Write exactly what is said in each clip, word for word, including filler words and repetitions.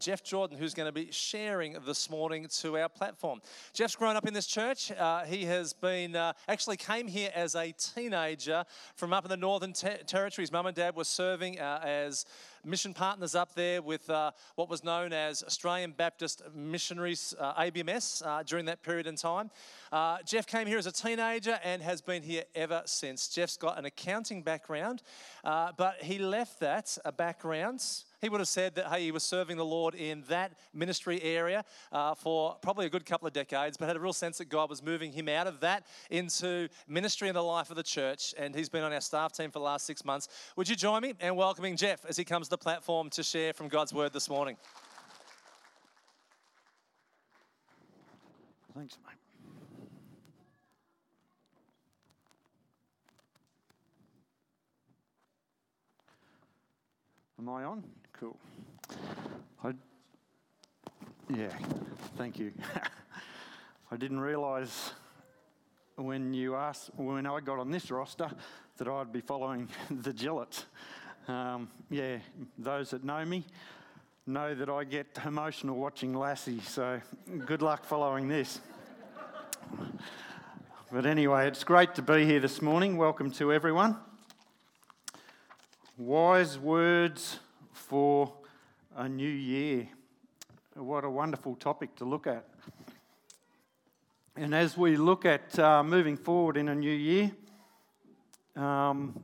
Jeff Jordan, who's going to be sharing this morning to our platform. Jeff's grown up in this church. Uh, he has been, uh, actually came here as a teenager from up in the Northern ter- Territory. His mum and dad were serving uh, as mission partners up there with uh, what was known as Australian Baptist Missionaries, uh, A B M S, uh, during that period in time. Uh, Jeff came here as a teenager and has been here ever since. Jeff's got an accounting background, uh, but he left that uh, background. He would have said that, hey, he was serving the Lord in that ministry area uh, for probably a good couple of decades, but had a real sense that God was moving him out of that into ministry in the life of the church, and he's been on our staff team for the last six months. Would you join me in welcoming Jeff as he comes to the platform to share from God's Word this morning? Thanks, mate. Am I on? Cool. I, yeah, thank you. I didn't realise when you asked, when I got on this roster, that I'd be following the Gillets. Um, yeah, those that know me know that I get emotional watching Lassie, so good luck following this. But anyway, it's great to be here this morning. Welcome to everyone. Wise words for a new year. What a wonderful topic to look at. And as we look at uh, moving forward in a new year, um,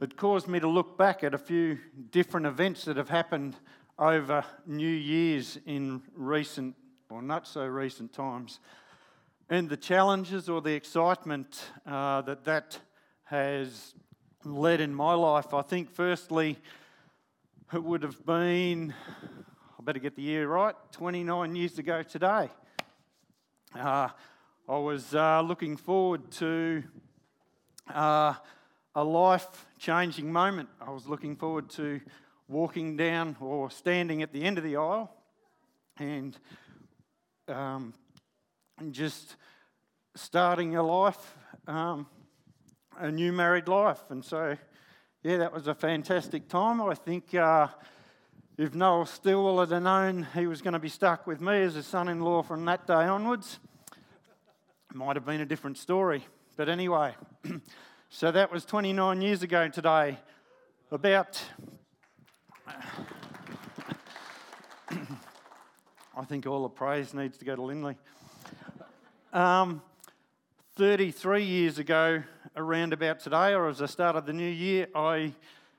it caused me to look back at a few different events that have happened over New Year's in recent, or not so recent times, and the challenges or the excitement uh, that that has led in my life. I think firstly it would have been, I better get the year right, twenty-nine years ago today. Uh, I was uh, looking forward to uh, a life-changing moment. I was looking forward to walking down or standing at the end of the aisle and um, just starting a life um a new married life. And so, yeah, that was a fantastic time. I think uh, if Noel Stillwell had known he was going to be stuck with me as his son-in-law from that day onwards, it might have been a different story. But anyway, so that was twenty-nine years ago today. About, I think all the praise needs to go to Lindley. Um, thirty-three years ago, around about today, or as I started the new year, I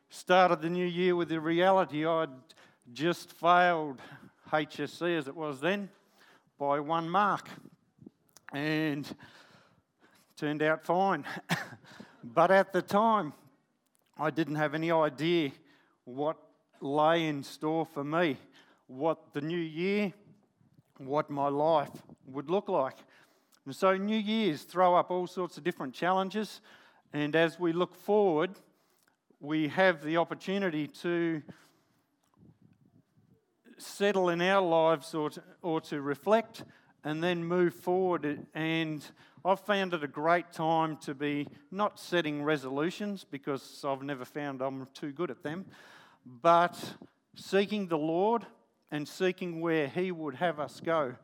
started the new year with the reality I'd just failed H S C, as it was then, by one mark, and turned out fine. But at the time, I didn't have any idea what lay in store for me, what the new year, what my life would look like. And so New Year's throw up all sorts of different challenges, and as we look forward, we have the opportunity to settle in our lives or to, or to reflect and then move forward. And I've found it a great time to be not setting resolutions, because I've never found I'm too good at them, but seeking the Lord and seeking where He would have us go.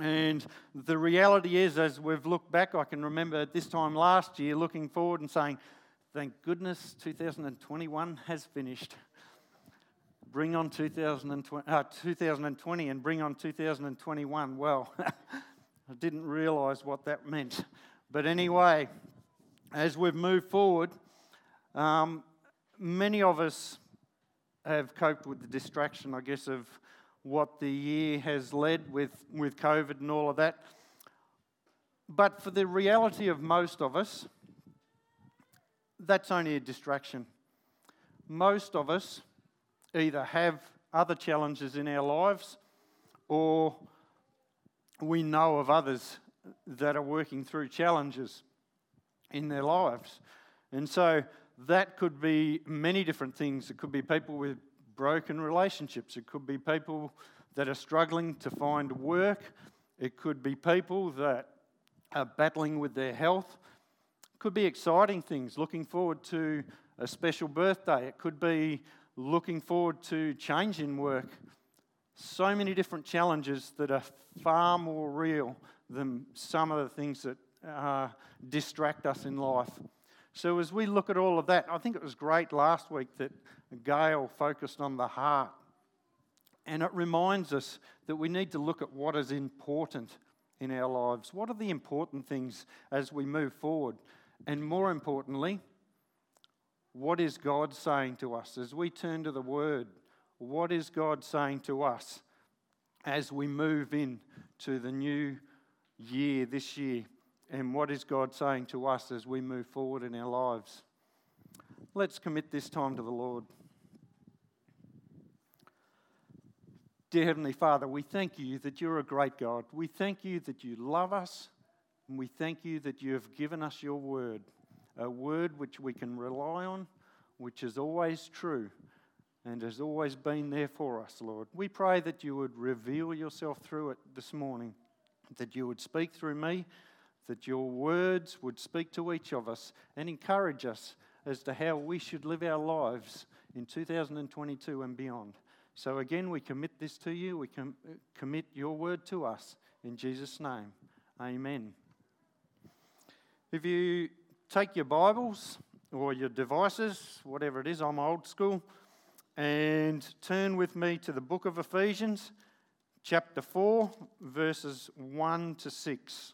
And the reality is, as we've looked back, I can remember at this time last year looking forward and saying, thank goodness two thousand twenty-one has finished. Bring on two thousand twenty, uh, twenty twenty and bring on two thousand twenty-one. Well, I didn't realise what that meant. But anyway, as we've moved forward, um, many of us have coped with the distraction, I guess, of what the year has led with, with COVID and all of that. But for the reality of most of us, that's only a distraction. Most of us either have other challenges in our lives, or we know of others that are working through challenges in their lives. And so that could be many different things. It could be people with broken relationships. It could be people that are struggling to find work. It could be people that are battling with their health. It could be exciting things, looking forward to a special birthday. It could be looking forward to change in work. So many different challenges that are far more real than some of the things that uh, distract us in life. So as we look at all of that, I think it was great last week that Gail focused on the heart. And it reminds us that we need to look at what is important in our lives. What are the important things as we move forward? And more importantly, what is God saying to us? As we turn to the Word, what is God saying to us as we move in to the new year this year? And what is God saying to us as we move forward in our lives? Let's commit this time to the Lord. Dear Heavenly Father, we thank you that you're a great God. We thank you that you love us, and we thank you that you have given us your word, a word which we can rely on, which is always true and has always been there for us, Lord. We pray that you would reveal yourself through it this morning, that you would speak through me, that your words would speak to each of us and encourage us as to how we should live our lives in two thousand twenty-two and beyond. So again, we commit this to you. We com- commit your word to us in Jesus' name. Amen. If you take your Bibles or your devices, whatever it is, I'm old school, and turn with me to the book of Ephesians, chapter four, verses one to six.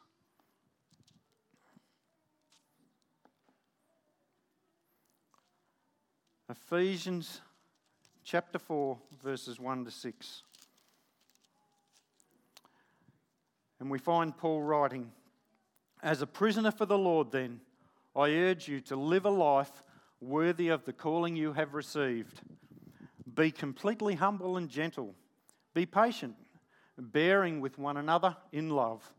Ephesians chapter four, verses one to six. And we find Paul writing, "As a prisoner for the Lord, then, I urge you to live a life worthy of the calling you have received. Be completely humble and gentle. Be patient, bearing with one another in love.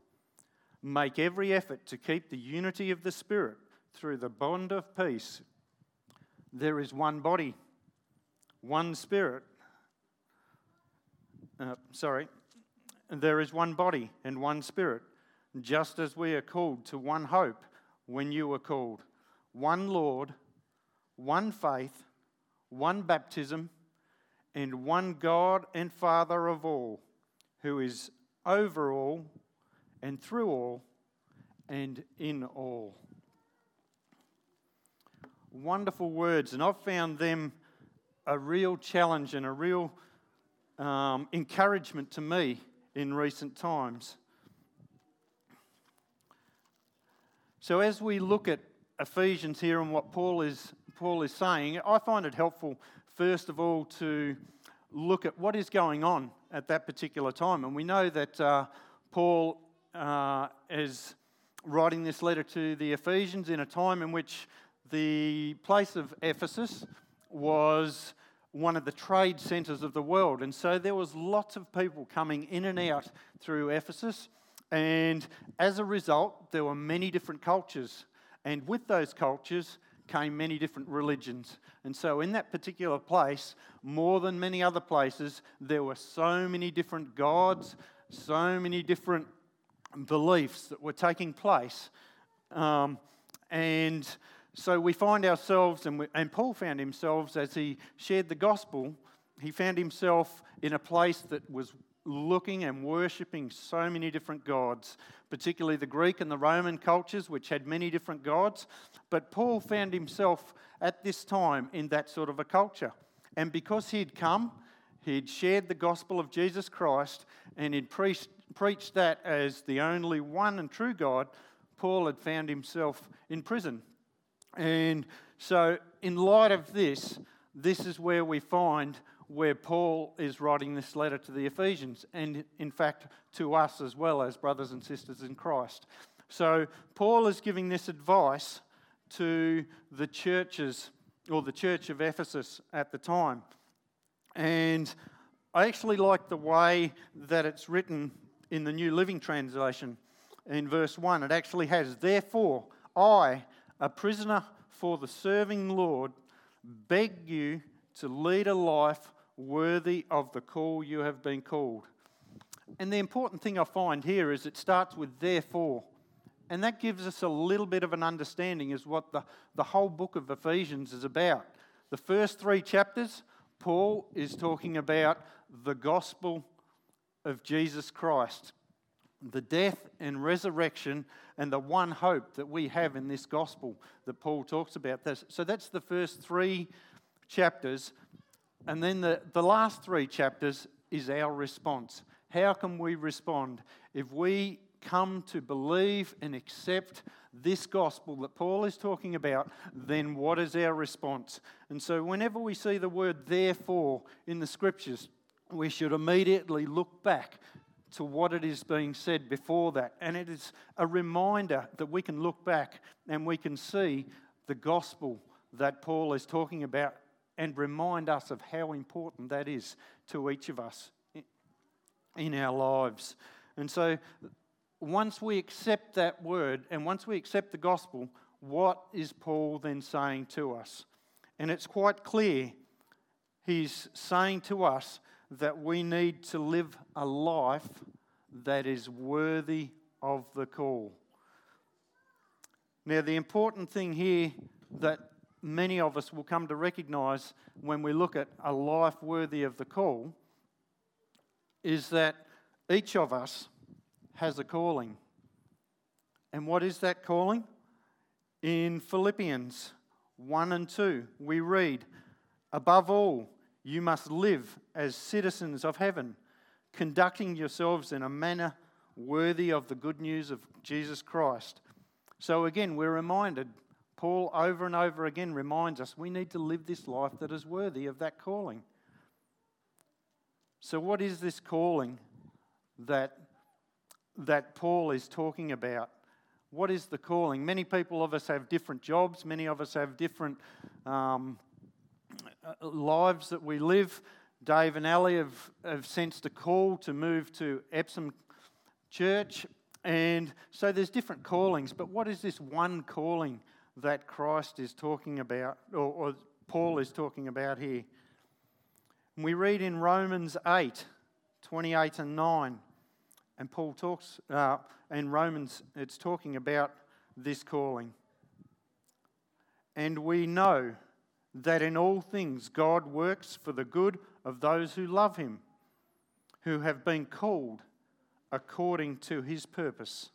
Make every effort to keep the unity of the Spirit through the bond of peace. There is one body, one spirit, uh, sorry, there is one body and one spirit, just as we are called to one hope when you were called, one Lord, one faith, one baptism, and one God and Father of all, who is over all and through all and in all." Wonderful words, and I've found them a real challenge and a real um, encouragement to me in recent times. So as we look at Ephesians here and what Paul is Paul is saying, I find it helpful, first of all, to look at what is going on at that particular time. And we know that uh, Paul uh, is writing this letter to the Ephesians in a time in which the place of Ephesus was one of the trade centres of the world. And so there was lots of people coming in and out through Ephesus. And as a result, there were many different cultures. And with those cultures came many different religions. And so in that particular place, more than many other places, there were so many different gods, so many different beliefs that were taking place. Um, and... So we find ourselves, and, we, and Paul found himself, as he shared the gospel, he found himself in a place that was looking and worshipping so many different gods, particularly the Greek and the Roman cultures, which had many different gods. But Paul found himself at this time in that sort of a culture. And because he'd come, he'd shared the gospel of Jesus Christ, and he'd pre- preached that as the only one and true God, Paul had found himself in prison. And so in light of this, this is where we find where Paul is writing this letter to the Ephesians, and in fact to us as well as brothers and sisters in Christ. So Paul is giving this advice to the churches, or the church of Ephesus at the time. And I actually like the way that it's written in the New Living Translation. In verse one, it actually has, "Therefore, I... a prisoner for the serving Lord, beg you to lead a life worthy of the call you have been called." And the important thing I find here is it starts with "therefore." And that gives us a little bit of an understanding as what the, the whole book of Ephesians is about. The first three chapters, Paul is talking about the gospel of Jesus Christ, the death and resurrection, and the one hope that we have in this gospel that Paul talks about. So that's the first three chapters. And then the, the last three chapters is our response. How can we respond if we come to believe and accept this gospel that Paul is talking about? Then what is our response? And so whenever we see the word therefore in the scriptures, we should immediately look back to what it is being said before that. And it is a reminder that we can look back and we can see the gospel that Paul is talking about and remind us of how important that is to each of us in our lives. And so once we accept that word and once we accept the gospel, what is Paul then saying to us? And it's quite clear he's saying to us that we need to live a life that is worthy of the call. Now, the important thing here that many of us will come to recognise when we look at a life worthy of the call is that each of us has a calling. And what is that calling? In Philippians one and two, we read, "Above all, you must live as citizens of heaven, conducting yourselves in a manner worthy of the good news of Jesus Christ." So again, we're reminded, Paul over and over again reminds us, we need to live this life that is worthy of that calling. So what is this calling that, that Paul is talking about? What is the calling? Many people of us have different jobs. Many of us have different um lives that we live. Dave and Ellie have, have sensed a call to move to Epsom Church, and so there's different callings, but what is this one calling that Christ is talking about, or, or Paul is talking about here? And we read in Romans eight, twenty-eight and nine, and Paul talks, uh, in Romans it's talking about this calling. "And we know that in all things God works for the good of those who love him, who have been called according to his purpose.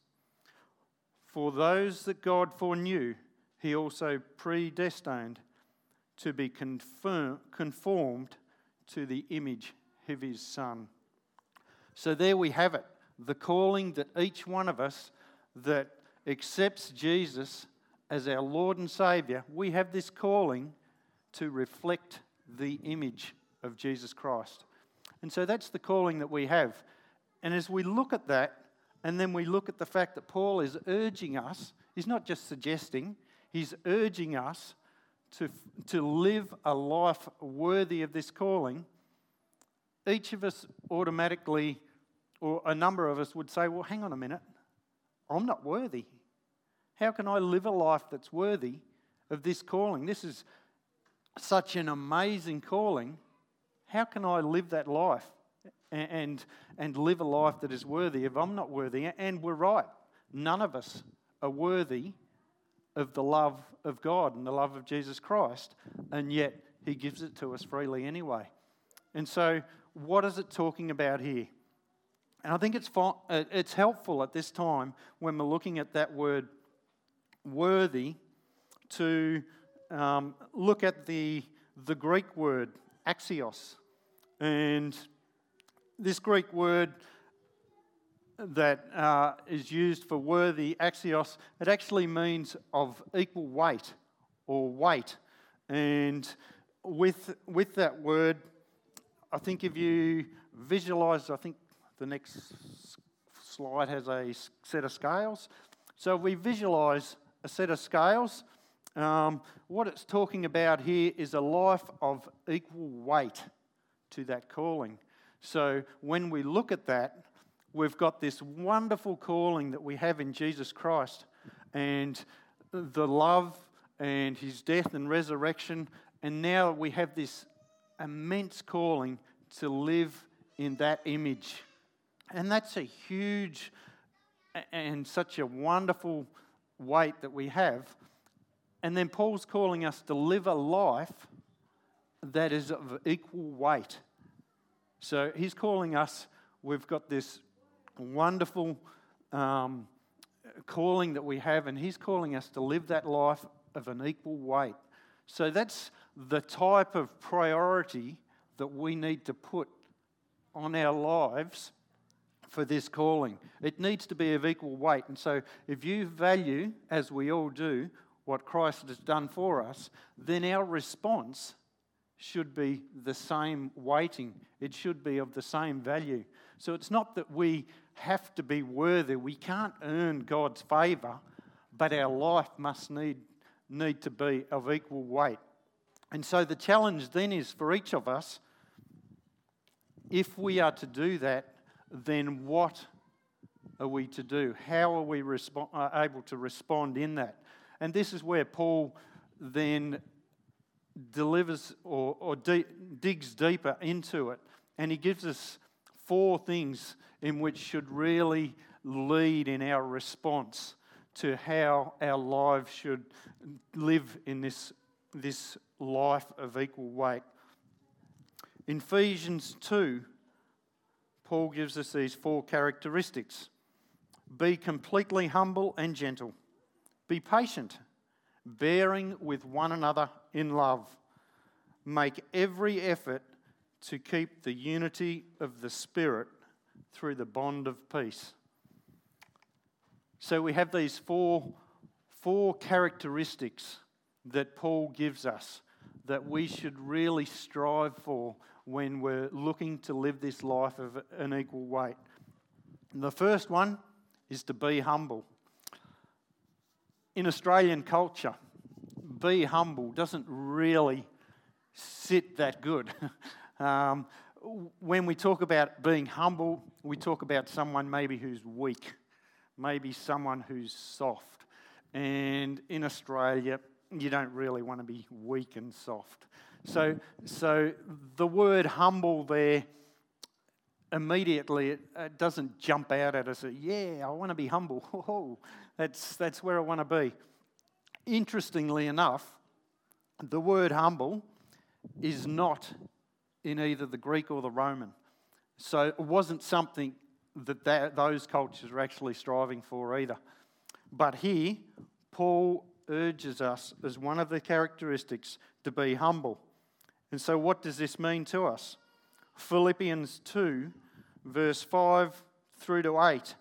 For those that God foreknew, he also predestined to be confirm, conformed to the image of his Son." So there we have it, the calling that each one of us that accepts Jesus as our Lord and Saviour, we have this calling to reflect the image of Jesus Christ. And so that's the calling that we have. And as we look at that, and then we look at the fact that Paul is urging us, he's not just suggesting, he's urging us to, to live a life worthy of this calling, each of us automatically, or a number of us would say, well, hang on a minute, I'm not worthy. How can I live a life that's worthy of this calling? This is such an amazing calling. How can I live that life and, and and live a life that is worthy if I'm not worthy? And we're right. None of us are worthy of the love of God and the love of Jesus Christ, and yet he gives it to us freely anyway. And so what is it talking about here? And I think it's fo- it's helpful at this time when we're looking at that word worthy to Um, look at the the Greek word, axios. And this Greek word that uh, is used for worthy, axios, it actually means of equal weight or weight. And with with that word, I think if you visualise, I think the next slide has a set of scales. So if we visualise a set of scales, Um, what it's talking about here is a life of equal weight to that calling. So when we look at that, we've got this wonderful calling that we have in Jesus Christ, and the love and his death and resurrection, and now we have this immense calling to live in that image. And that's a huge and such a wonderful weight that we have. And then Paul's calling us to live a life that is of equal weight. So he's calling us, we've got this wonderful um, calling that we have, and he's calling us to live that life of an equal weight. So that's the type of priority that we need to put on our lives for this calling. It needs to be of equal weight. And so if you value, as we all do, what Christ has done for us, then our response should be the same weighting. It should be of the same value. So it's not that we have to be worthy. We can't earn God's favour, but our life must need, need to be of equal weight. And so the challenge then is for each of us, if we are to do that, then what are we to do? How are we respo- are able to respond in that? And this is where Paul then delivers or, or de- digs deeper into it. And he gives us four things in which should really lead in our response to how our lives should live in this, this life of equal weight. In Ephesians two, Paul gives us these four characteristics. Be completely humble and gentle. Be patient, bearing with one another in love. Make every effort to keep the unity of the Spirit through the bond of peace. So we have these four, four characteristics that Paul gives us that we should really strive for when we're looking to live this life of an equal weight. And the first one is to be humble. In Australian culture, be humble doesn't really sit that good. um, when we talk about being humble, we talk about someone maybe who's weak, maybe someone who's soft. And in Australia, you don't really want to be weak and soft. So so the word humble there, immediately it, it doesn't jump out at us. Yeah, I want to be humble. Oh, that's, that's where I want to be. Interestingly enough, the word humble is not in either the Greek or the Roman. So it wasn't something that, that those cultures were actually striving for either. But here, Paul urges us as one of the characteristics to be humble. And so what does this mean to us? Philippians two, verse five through to eight.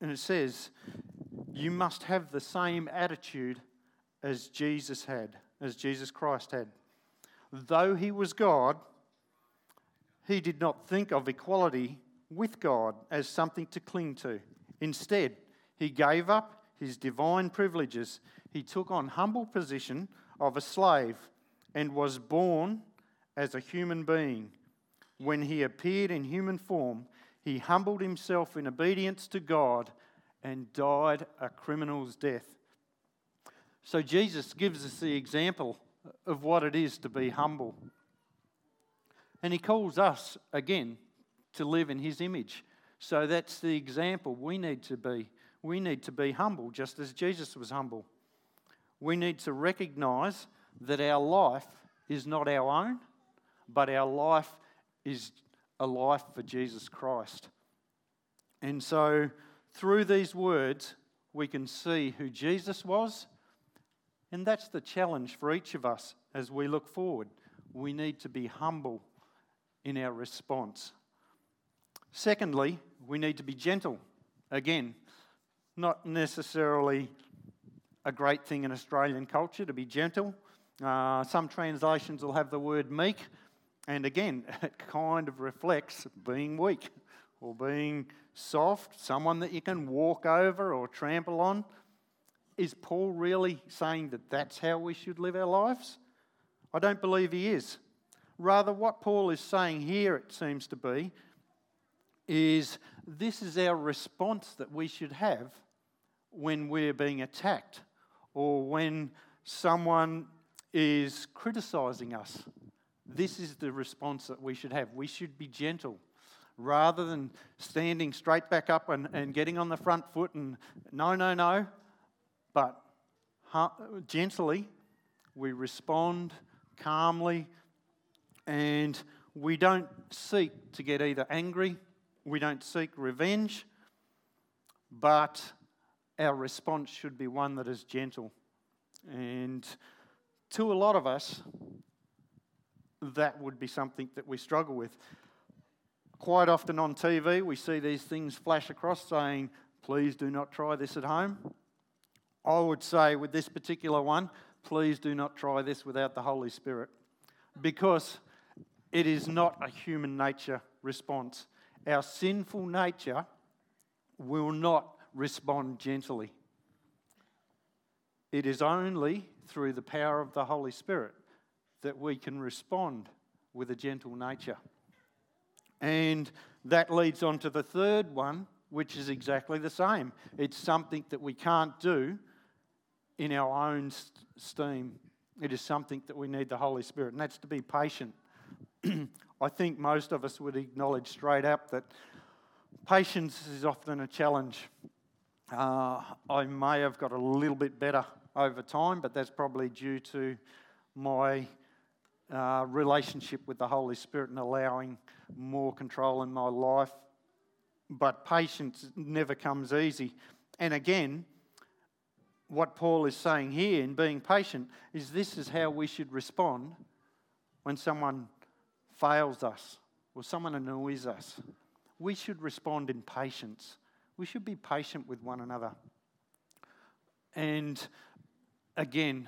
And it says, you must have the same attitude as Jesus had, as Jesus Christ had. Though he was God, he did not think of equality with God as something to cling to. Instead, he gave up his divine privileges. He took on humble position of a slave and was born as a human being. When he appeared in human form, he humbled himself in obedience to God and died a criminal's death. So Jesus gives us the example of what it is to be humble. And he calls us, again, to live in his image. So that's the example we need to be. We need to be humble, just as Jesus was humble. We need to recognise that our life is not our own, but our life is a life for Jesus Christ. And so through these words, we can see who Jesus was, and that's the challenge for each of us as we look forward. We need to be humble in our response. Secondly, we need to be gentle. Again, not necessarily a great thing in Australian culture to be gentle. Uh, some translations will have the word meek, and again, it kind of reflects being weak or being soft, someone that you can walk over or trample on. Is Paul really saying that that's how we should live our lives? I don't believe he is. Rather, what Paul is saying here, it seems to be, is this is our response that we should have when we're being attacked or when someone is criticising us. This is the response that we should have. We should be gentle. Rather than standing straight back up and, and getting on the front foot and no, no, no, but gently we respond calmly, and we don't seek to get either angry, we don't seek revenge, but our response should be one that is gentle. And to a lot of us, that would be something that we struggle with. Quite often on T V, we see these things flash across saying, please do not try this at home. I would say with this particular one, please do not try this without the Holy Spirit, because it is not a human nature response. Our sinful nature will not respond gently. It is only through the power of the Holy Spirit that we can respond with a gentle nature. And that leads on to the third one, which is exactly the same. It's something that we can't do in our own steam. It is something that we need the Holy Spirit, and that's to be patient. I think most of us would acknowledge straight up that patience is often a challenge. Uh, I may have got a little bit better over time, but that's probably due to my uh, relationship with the Holy Spirit and allowing more control in my life. But patience never comes easy. And again, what Paul is saying here in being patient is this is how we should respond when someone fails us or someone annoys us. We should respond in patience. We should be patient with one another. And again,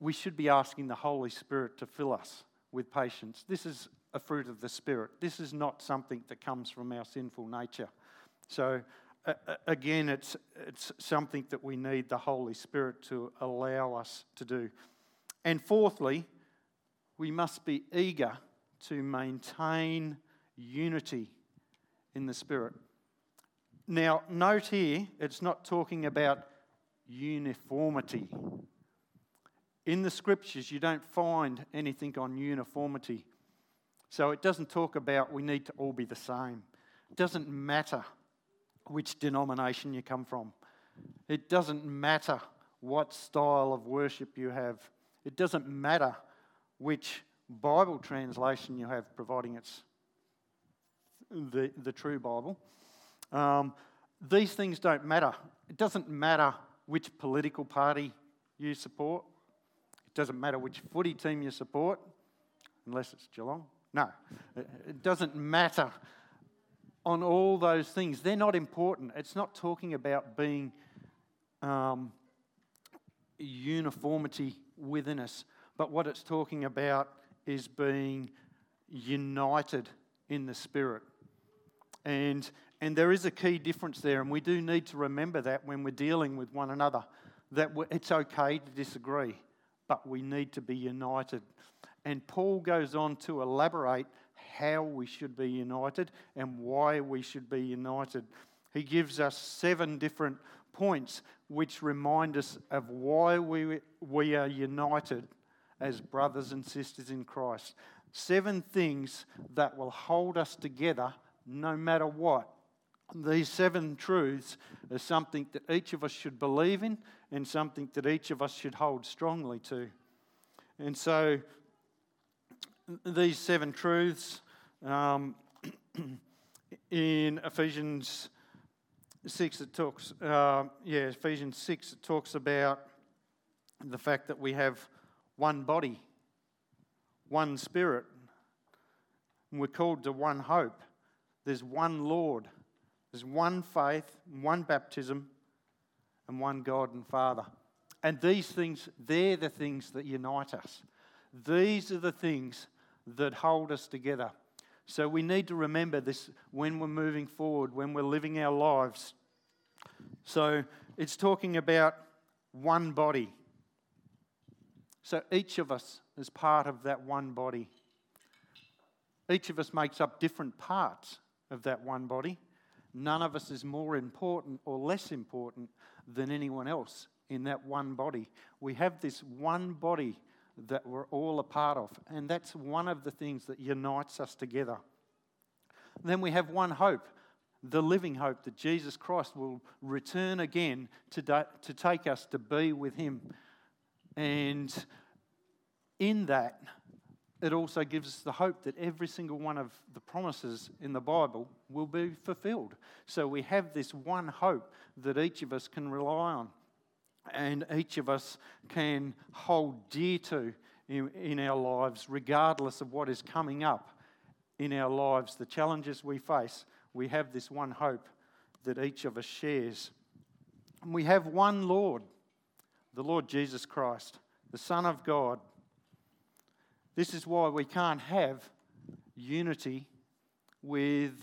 we should be asking the Holy Spirit to fill us with patience. This is a fruit of the Spirit. This is not something that comes from our sinful nature. So uh, again, it's it's something that we need the Holy Spirit to allow us to do. And fourthly, we must be eager to maintain unity in the Spirit. Now, note here, it's not talking about uniformity. In the Scriptures, you don't find anything on uniformity. So it doesn't talk about we need to all be the same. It doesn't matter which denomination you come from. It doesn't matter what style of worship you have. It doesn't matter which Bible translation you have, providing it's the, the true Bible. Um, these things don't matter. It doesn't matter which political party you support. It doesn't matter which footy team you support, unless it's Geelong. No, it doesn't matter on all those things. They're not important. It's not talking about being um, uniformity within us, but what it's talking about is being united in the Spirit. And, and there is a key difference there, and we do need to remember that when we're dealing with one another, that it's okay to disagree, but we need to be united. And Paul goes on to elaborate how we should be united and why we should be united. He gives us seven different points which remind us of why we, we are united as brothers and sisters in Christ. Seven things that will hold us together no matter what. These seven truths are something that each of us should believe in and something that each of us should hold strongly to. And so these seven truths um, in Ephesians six, it talks. Uh, yeah, Ephesians six it talks about the fact that we have one body, one Spirit, and we're called to one hope. There's one Lord, there's one faith, one baptism, and one God and Father. And these things, they're the things that unite us. These are the things that hold us together. So we need to remember this when we're moving forward, when we're living our lives. So it's talking about one body. So each of us is part of that one body. Each of us makes up different parts of that one body. None of us is more important or less important than anyone else in that one body. We have this one body that we're all a part of, and that's one of the things that unites us together. Then we have one hope, the living hope that Jesus Christ will return again to da- to take us to be with him. And in that, it also gives us the hope that every single one of the promises in the Bible will be fulfilled. So we have this one hope that each of us can rely on and each of us can hold dear to in, in our lives, regardless of what is coming up in our lives, the challenges we face. We have this one hope that each of us shares. And we have one Lord, the Lord Jesus Christ, the Son of God. This is why we can't have unity with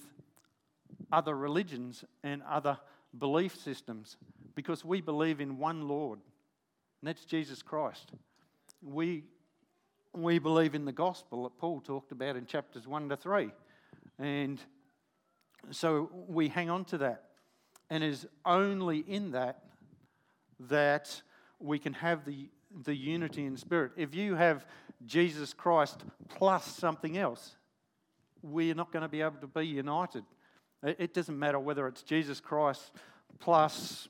other religions and other belief systems, because we believe in one Lord, and that's Jesus Christ. We we believe in the gospel that Paul talked about in chapters one to three, and so we hang on to that, and it is only in that that we can have the the unity in spirit. If you have Jesus Christ plus something else, we're not going to be able to be united. It doesn't matter whether it's Jesus Christ plus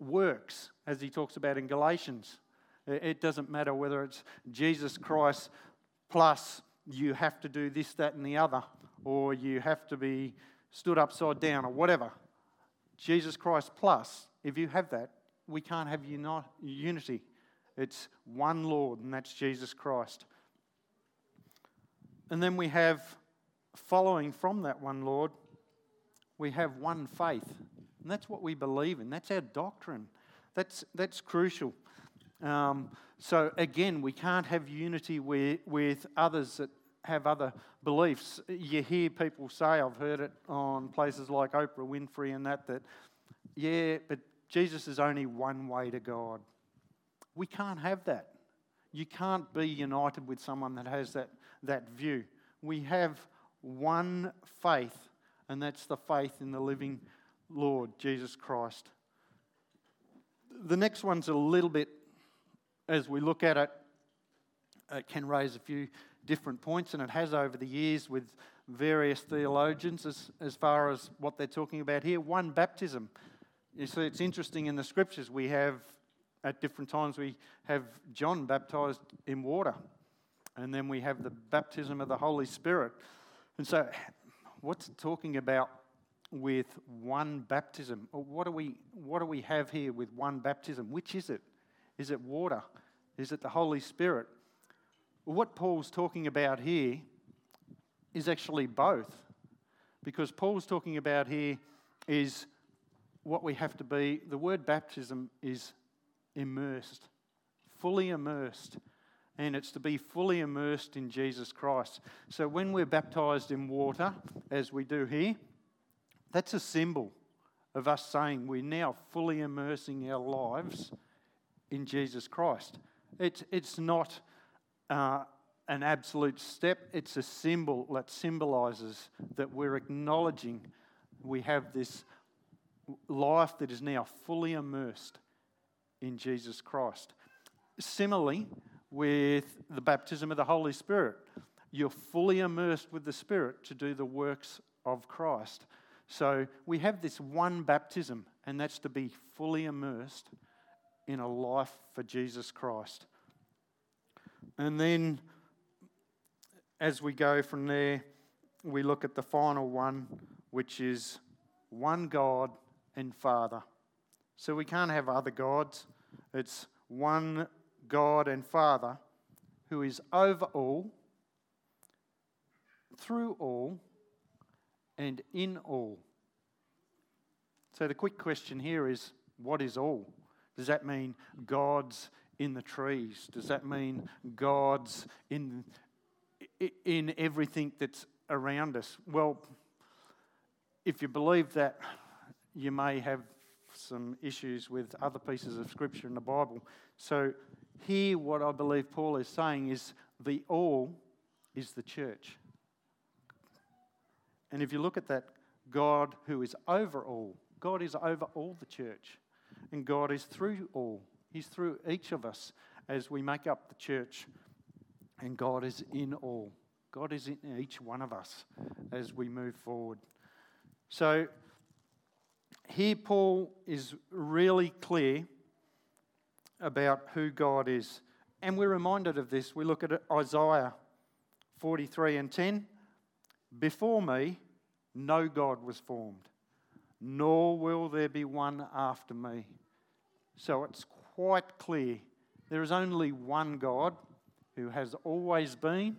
works, as he talks about in Galatians. It doesn't matter whether it's Jesus Christ plus you have to do this, that, and the other, or you have to be stood upside down, or whatever. Jesus Christ plus, if you have that, we can't have uni- unity. It's one Lord, and that's Jesus Christ. And then we have, following from that one Lord, we have one faith. And that's what we believe in. That's our doctrine. That's that's crucial. Um, so again, we can't have unity with, with others that have other beliefs. You hear people say, I've heard it on places like Oprah Winfrey and that, that, yeah, but Jesus is only one way to God. We can't have that. You can't be united with someone that has that, that view. We have one faith, and that's the faith in the living Lord, Jesus Christ. The next one's a little bit, as we look at it, it can raise a few different points, and it has over the years with various theologians as, as far as what they're talking about here. One baptism. You see, it's interesting in the scriptures we have... At different times, we have John baptized in water, and then we have the baptism of the Holy Spirit. And so, what's it talking about with one baptism? What do we what do we have here with one baptism? Which is it? Is it water? Is it the Holy Spirit? What Paul's talking about here is actually both, because Paul's talking about here is what we have to be. The word baptism is immersed, fully immersed, and it's to be fully immersed in Jesus Christ. So when we're baptized in water, as we do here, that's a symbol of us saying we're now fully immersing our lives in Jesus Christ. It's it's not uh, an absolute step, it's a symbol that symbolises that we're acknowledging we have this life that is now fully immersed in Jesus Christ. Similarly, with the baptism of the Holy Spirit, you're fully immersed with the Spirit to do the works of Christ. So we have this one baptism, and that's to be fully immersed in a life for Jesus Christ. And then, as we go from there, we look at the final one, which is one God and Father. So we can't have other gods. It's one God and Father who is over all, through all, and in all. So the quick question here is, what is all? Does that mean God's in the trees? Does that mean God's in, in everything that's around us? Well, if you believe that, you may have some issues with other pieces of scripture in the Bible. So here what I believe Paul is saying is the all is the church. And if you look at that, God who is over all, God is over all the church, and God is through all. He's through each of us as we make up the church, and God is in all. God is in each one of us as we move forward. So here Paul is really clear about who God is. And we're reminded of this. We look at Isaiah forty-three and ten, before me no God was formed, nor will there be one after me. So it's quite clear there is only one God who has always been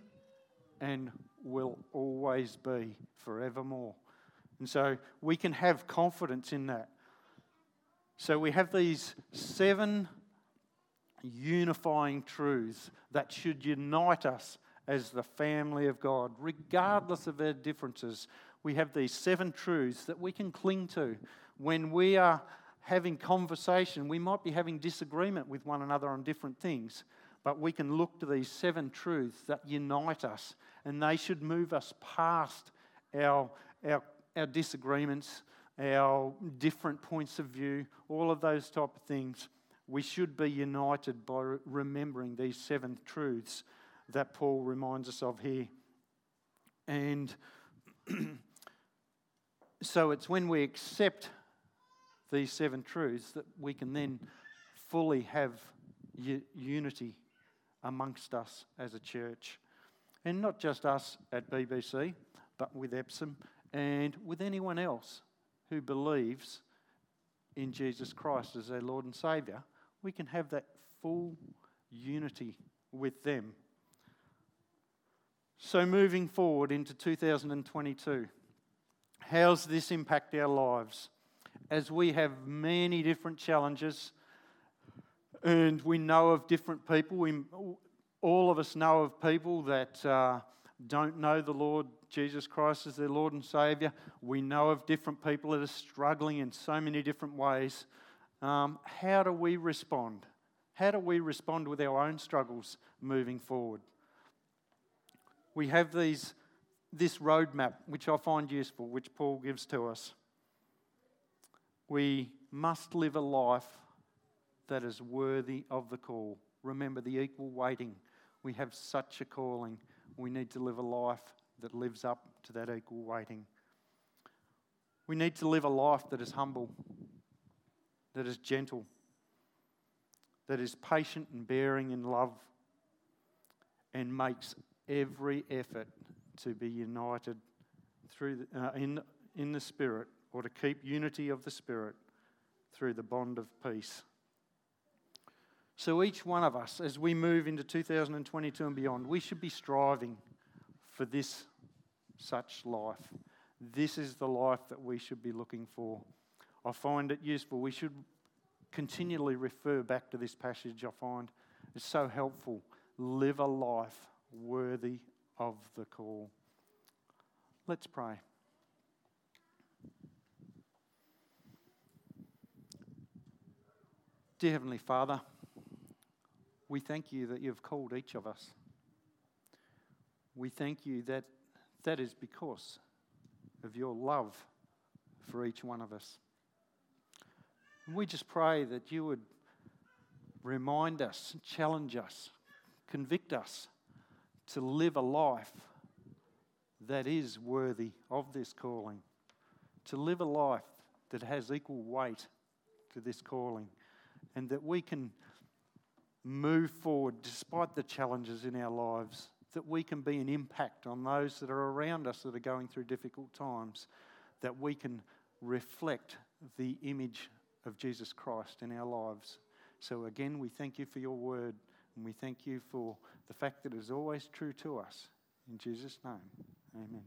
and will always be forevermore. And so we can have confidence in that. So we have these seven unifying truths that should unite us as the family of God, regardless of our differences. We have these seven truths that we can cling to. When we are having conversation, we might be having disagreement with one another on different things, but we can look to these seven truths that unite us, and they should move us past our, our, our disagreements, our different points of view, all of those type of things. We should be united by remembering these seven truths that Paul reminds us of here. And so it's when we accept these seven truths that we can then fully have u- unity amongst us as a church. And not just us at B B C, but with Epsom and with anyone else who believes in Jesus Christ as their Lord and Saviour. We can have that full unity with them. So moving forward into two thousand twenty-two, how's this impact our lives? As we have many different challenges and we know of different people, we, all of us know of people that uh, don't know the Lord Jesus Christ as their Lord and Saviour. We know of different people that are struggling in so many different ways. Um, how do we respond? How do we respond with our own struggles moving forward? We have these, this roadmap, which I find useful, which Paul gives to us. We must live a life that is worthy of the call. Remember the equal weighting. We have such a calling. We need to live a life that lives up to that equal weighting. We need to live a life that is humble, that is gentle, that is patient and bearing in love, and makes every effort to be united through the, uh, in in the Spirit, or to keep unity of the Spirit through the bond of peace. So each one of us, as we move into two thousand twenty-two and beyond, we should be striving for this such life. This is the life that we should be looking for. I find it useful. We should continually refer back to this passage. I find it's so helpful. Live a life worthy of the call. Let's pray. Dear Heavenly Father, we thank you that you've called each of us. We thank you that that is because of your love for each one of us. We just pray that you would remind us, challenge us, convict us to live a life that is worthy of this calling, to live a life that has equal weight to this calling, and that we can move forward despite the challenges in our lives, that we can be an impact on those that are around us that are going through difficult times, that we can reflect the image of Jesus Christ in our lives. So again, we thank you for your word. And we thank you for the fact that it is always true to us. In Jesus' name, amen.